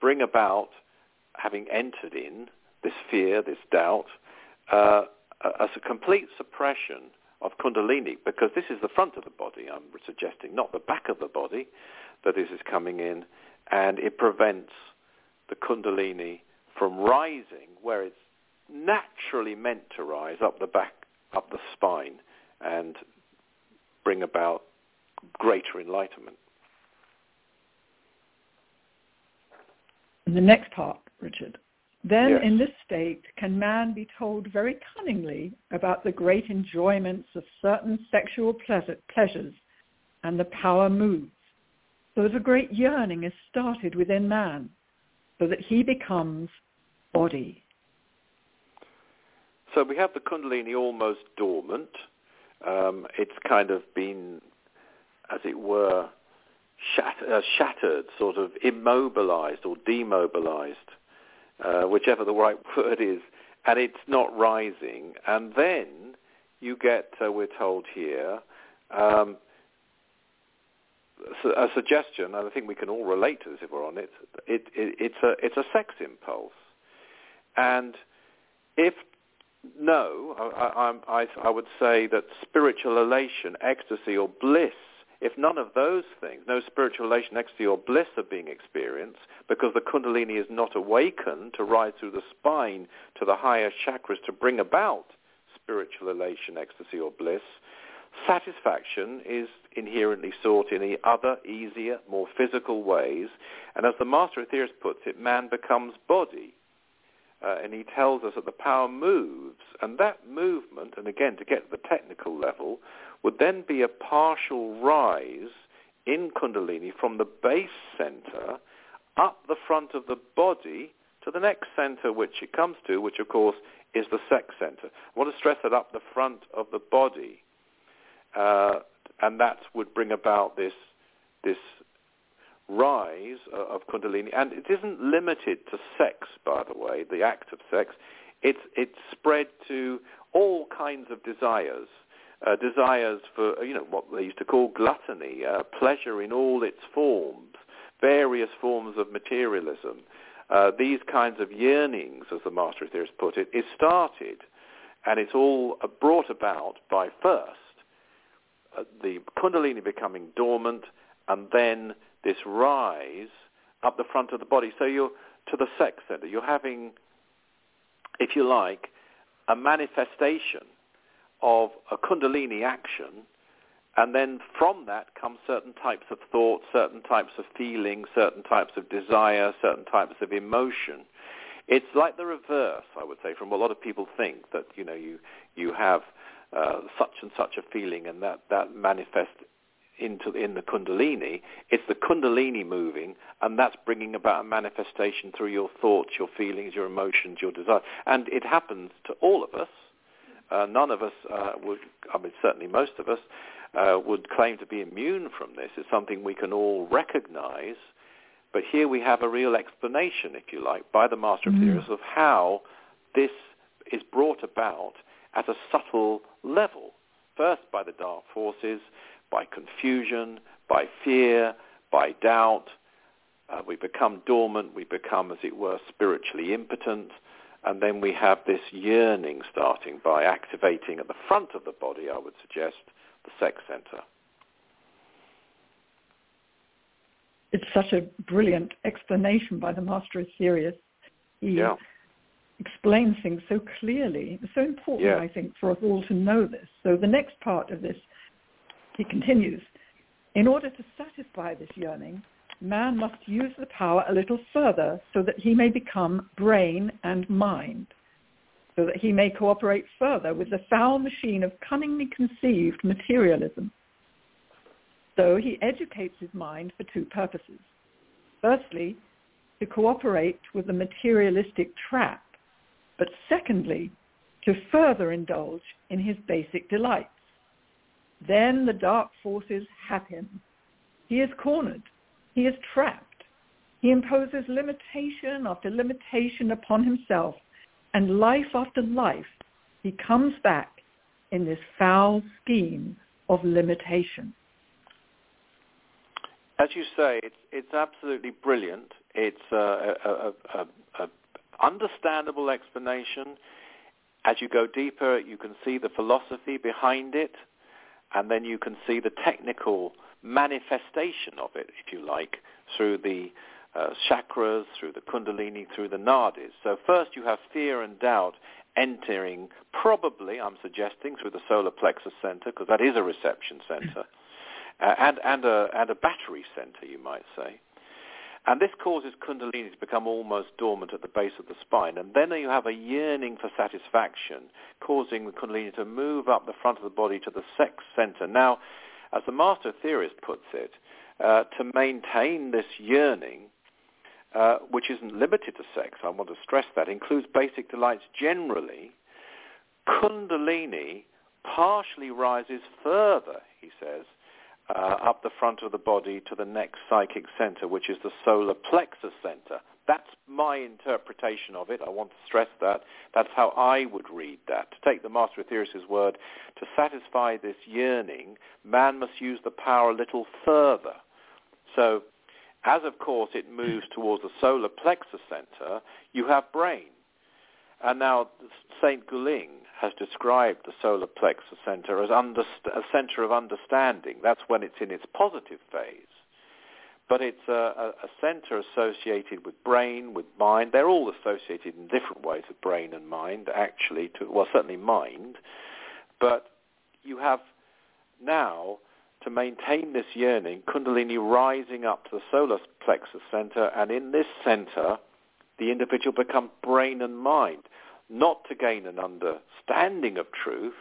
bring about, having entered in this fear, this doubt, as a complete suppression of Kundalini, because this is the front of the body, I'm suggesting, not the back of the body, that this is coming in, and it prevents the Kundalini from rising where it's naturally meant to rise, up the back, up the spine, and bring about greater enlightenment. The next part, Richard. Then yes. In this state can man be told very cunningly about the great enjoyments of certain sexual pleasures, and the power moves, so that a great yearning is started within man, so that he becomes body. So we have the Kundalini almost dormant. It's kind of been, as it were, shattered, sort of immobilized or demobilized, whichever the right word is, and it's not rising. And then you get, we're told here, a suggestion, and I think we can all relate to this if we're on it, it's a sex impulse. And if no, I would say that spiritual elation, ecstasy or bliss, if none of those things, no spiritual elation, ecstasy, or bliss are being experienced, because the Kundalini is not awakened to rise through the spine to the higher chakras to bring about spiritual elation, ecstasy, or bliss, satisfaction is inherently sought in the other, easier, more physical ways. And as the Master Aetherius puts it, man becomes body. And he tells us that the power moves, and that movement, and again, to get to the technical level, would then be a partial rise in Kundalini from the base center up the front of the body to the next center which it comes to, which, of course, is the sex center. I want to stress that up the front of the body, and that would bring about this rise of Kundalini. And it isn't limited to sex, by the way, the act of sex. It's spread to all kinds of desires. Desires for, you know, what they used to call gluttony, pleasure in all its forms, various forms of materialism. These kinds of yearnings, as the Master Aetherius put it, is started, and it's all brought about by first the Kundalini becoming dormant, and then this rise up the front of the body. So you're to the sex center. You're having, if you like, a manifestation of a Kundalini action And then from that come certain types of thoughts, certain types of feelings, certain types of desire, certain types of emotion. It's like the reverse, I would say, from what a lot of people think, that, you know, you have such and such a feeling and that manifests in the Kundalini. It's the Kundalini moving, and that's bringing about a manifestation through your thoughts, your feelings, your emotions, your desire. And it happens to all of us. None of us certainly most of us, would claim to be immune from this. It's something we can all recognize. But here we have a real explanation, if you like, by the Master of Aetherius of how this is brought about at a subtle level, first by the dark forces, by confusion, by fear, by doubt. We become dormant, we become, as it were, spiritually impotent. And then we have this yearning starting by activating at the front of the body, I would suggest, the sex center. It's such a brilliant explanation by the Master Aetherius. He explains things so clearly. It's so important, I think, for us all to know this. So the next part of this, he continues, in order to satisfy this yearning, man must use the power a little further so that he may become brain and mind, so that he may cooperate further with the foul machine of cunningly conceived materialism. So he educates his mind for two purposes. Firstly, to cooperate with the materialistic trap, but secondly, to further indulge in his basic delights. Then the dark forces have him. He is cornered. He is trapped. He imposes limitation after limitation upon himself, and life after life, he comes back in this foul scheme of limitation. As you say, it's absolutely brilliant. It's an understandable explanation. As you go deeper, you can see the philosophy behind it, and then you can see the technical manifestation of it, if you like, through the chakras, through the Kundalini, through the nadis. So first you have fear and doubt entering, probably, I'm suggesting, through the solar plexus center, because that is a reception center. And a battery center, you might say. And this causes Kundalini to become almost dormant at the base of the spine. And then you have a yearning for satisfaction, causing the Kundalini to move up the front of the body to the sex center. Now, as the Master Aetherius puts it, to maintain this yearning, which isn't limited to sex, I want to stress that, includes basic delights generally, Kundalini partially rises further, he says, up the front of the body to the next psychic center, which is the solar plexus center. That's my interpretation of it. I want to stress that. That's how I would read that. To take the Master Aetherius' word, to satisfy this yearning, man must use the power a little further. So, as of course it moves towards the solar plexus center, you have brain. And now St. Guling has described the solar plexus center as a center of understanding. That's when it's in its positive phase. But it's a center associated with brain, with mind. They're all associated in different ways with brain and mind, actually, certainly mind. But you have now, to maintain this yearning, Kundalini rising up to the solar plexus center, and in this center, the individual becomes brain and mind, not to gain an understanding of truth,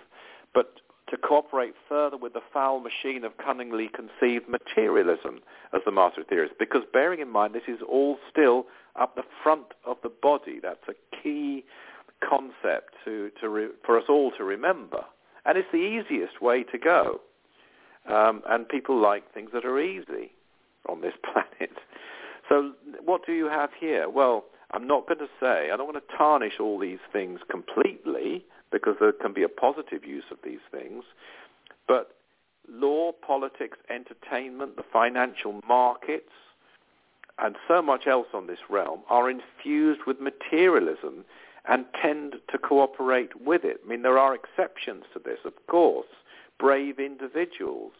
but to cooperate further with the foul machine of cunningly conceived materialism, as the Master Aetherius, because bearing in mind this is all still up the front of the body. That's a key concept for us all to remember. And it's the easiest way to go. And people like things that are easy on this planet. So what do you have here? Well, I'm not going to say, I don't want to tarnish all these things completely, because there can be a positive use of these things, but law, politics, entertainment, the financial markets, and so much else on this realm are infused with materialism and tend to cooperate with it. I mean, there are exceptions to this, of course. Brave individuals,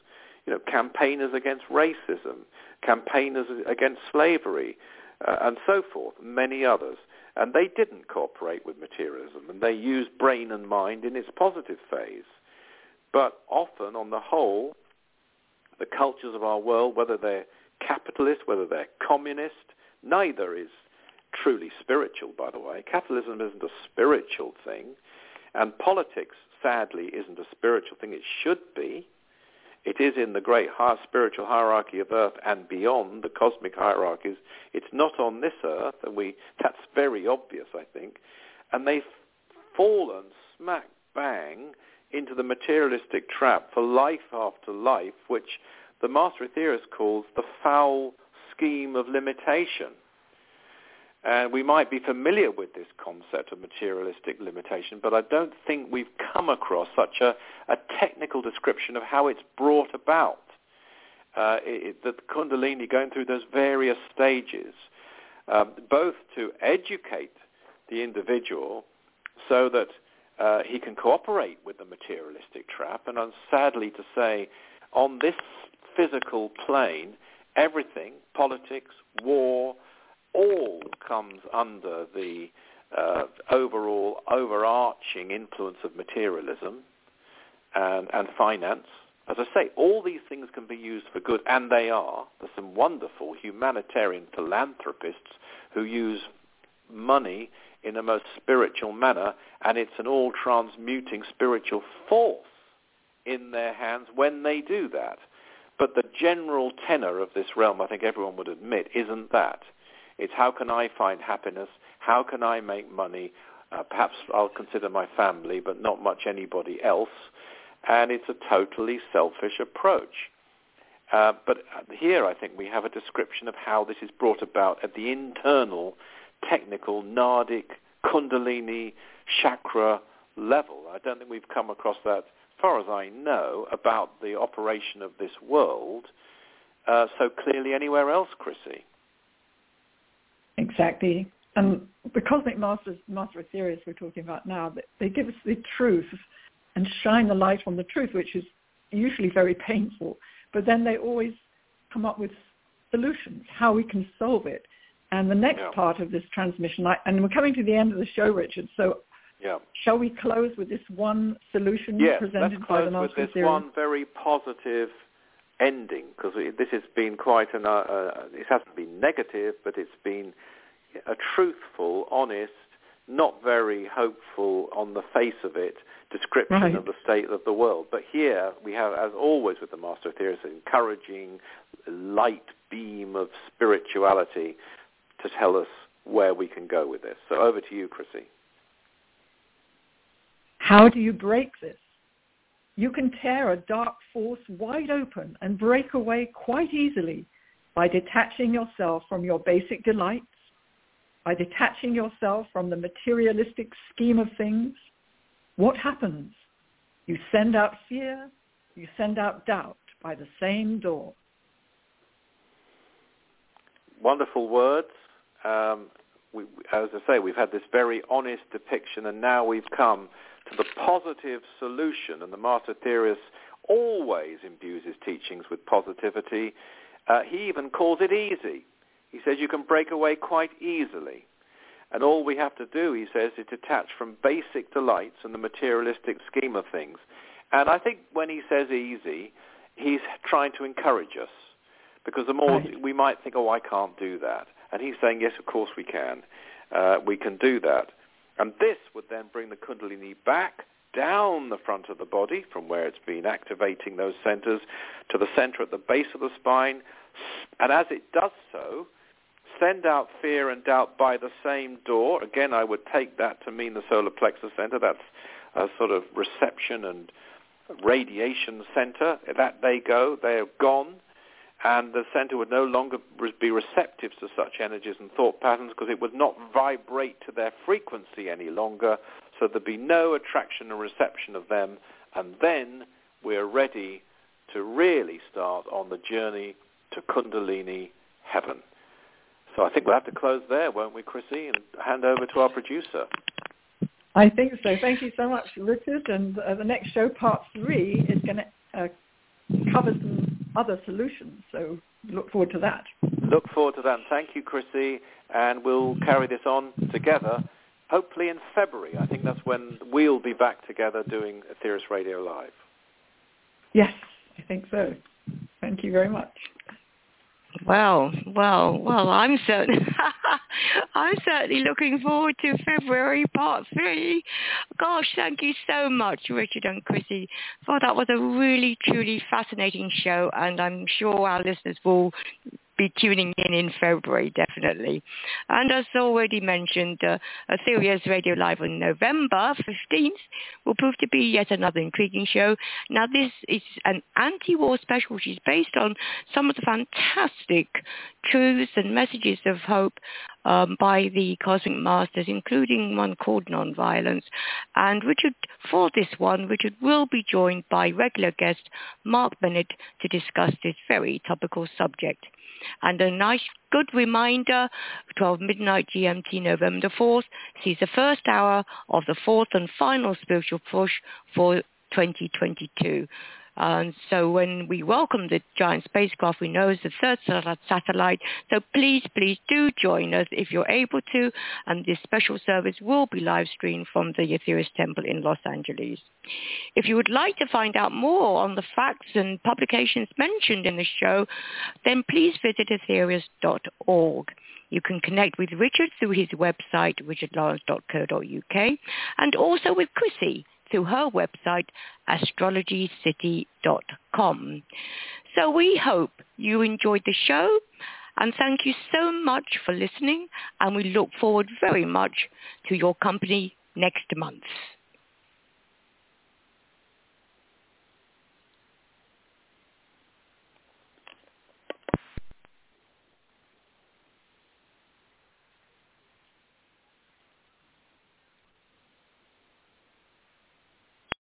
campaigners against racism, campaigners against slavery, and so forth, and many others. And they didn't cooperate with materialism, and they used brain and mind in its positive phase. But often, on the whole, the cultures of our world, whether they're capitalist, whether they're communist, neither is truly spiritual, by the way. Capitalism isn't a spiritual thing, and politics, sadly, isn't a spiritual thing. It should be. It is in the great spiritual hierarchy of Earth and beyond, the cosmic hierarchies. It's not on this Earth, and that's very obvious, I think. And they've fallen smack bang into the materialistic trap for life after life, which the Master Aetherius calls the foul scheme of limitation. And we might be familiar with this concept of materialistic limitation, but I don't think we've come across such a technical description of how it's brought about. The Kundalini going through those various stages, both to educate the individual so that he can cooperate with the materialistic trap. And I'm sadly to say, on this physical plane, everything, politics, war, all comes under the overall overarching influence of materialism and finance. As I say, all these things can be used for good, and they are. There's some wonderful humanitarian philanthropists who use money in a most spiritual manner, and it's an all-transmuting spiritual force in their hands when they do that. But the general tenor of this realm, I think everyone would admit, isn't that. It's how can I find happiness? How can I make money? Perhaps I'll consider my family, but not much anybody else. And it's a totally selfish approach. But here I think we have a description of how this is brought about at the internal, technical, Nardic, Kundalini, chakra level. I don't think we've come across that, as far as I know, about the operation of this world so clearly anywhere else, Chrissie. Exactly. And the Cosmic Masters, Master Aetherius we're talking about now, they give us the truth and shine the light on the truth, which is usually very painful. But then they always come up with solutions, how we can solve it. And the next part of this transmission, and we're coming to the end of the show, Richard, so shall we close with this one solution presented by the Master Aetherius? Yes, let's close with this one very positive ending, because this has been quite an it hasn't been negative, but it's been a truthful, honest, not very hopeful on the face of it description of the state of the world. But here we have, as always with the Master Aetherius, an encouraging light beam of spirituality to tell us where we can go with this. So over to you, Chrissie. How do you break this? You can tear a dark force wide open and break away quite easily by detaching yourself from your basic delights, by detaching yourself from the materialistic scheme of things. What happens? You send out fear, you send out doubt by the same door. Wonderful words. As I say, we've had this very honest depiction, and now we've come to the positive solution, and the Master Aetherius always imbues his teachings with positivity. He even calls it easy. He says you can break away quite easily. And all we have to do, he says, is detach from basic delights and the materialistic scheme of things. And I think when he says easy, he's trying to encourage us, because the more we might think, oh, I can't do that. And he's saying, yes, of course we can. We can do that. And this would then bring the Kundalini back down the front of the body from where it's been activating those centers to the center at the base of the spine. And as it does so, send out fear and doubt by the same door. Again, I would take that to mean the solar plexus center. That's a sort of reception and radiation center. That they go. They are gone. And the center would no longer be receptive to such energies and thought patterns, because it would not vibrate to their frequency any longer, so there'd be no attraction and reception of them. And then we're ready to really start on the journey to Kundalini Heaven. So I think we'll have to close there, won't we, Chrissie, and hand over to our producer. I think so. Thank you so much, Richard. And the next show, part 3, is going to cover some other solutions, so look forward to that. Thank you, Chrissie, and we'll carry this on together, hopefully in February. I think that's when we'll be back together doing Aetherius Radio Live. Yes, I think so. Thank you very much. Well, I'm certainly looking forward to February Part 3. Gosh, thank you so much, Richard and Chrissie. Oh, that was a really, truly fascinating show, and I'm sure our listeners will be tuning in February, definitely. And as already mentioned, Aetherius Radio Live on November 15th will prove to be yet another intriguing show. Now, this is an anti-war special, which is based on some of the fantastic truths and messages of hope by the Cosmic Masters, including one called Nonviolence. And Richard, for this one, Richard will be joined by regular guest Mark Bennett to discuss this very topical subject. And a nice good reminder, 12 midnight GMT November 4th sees the first hour of the fourth and final spiritual push for 2022. And so when we welcome the giant spacecraft, we know it's the third satellite. So please do join us if you're able to. And this special service will be live streamed from the Aetherius Temple in Los Angeles. If you would like to find out more on the facts and publications mentioned in the show, then please visit Aetherius.org. You can connect with Richard through his website, RichardLawrence.co.uk, and also with Chrissie through her website, astrologycity.com. So we hope you enjoyed the show, and thank you so much for listening, and we look forward very much to your company next month.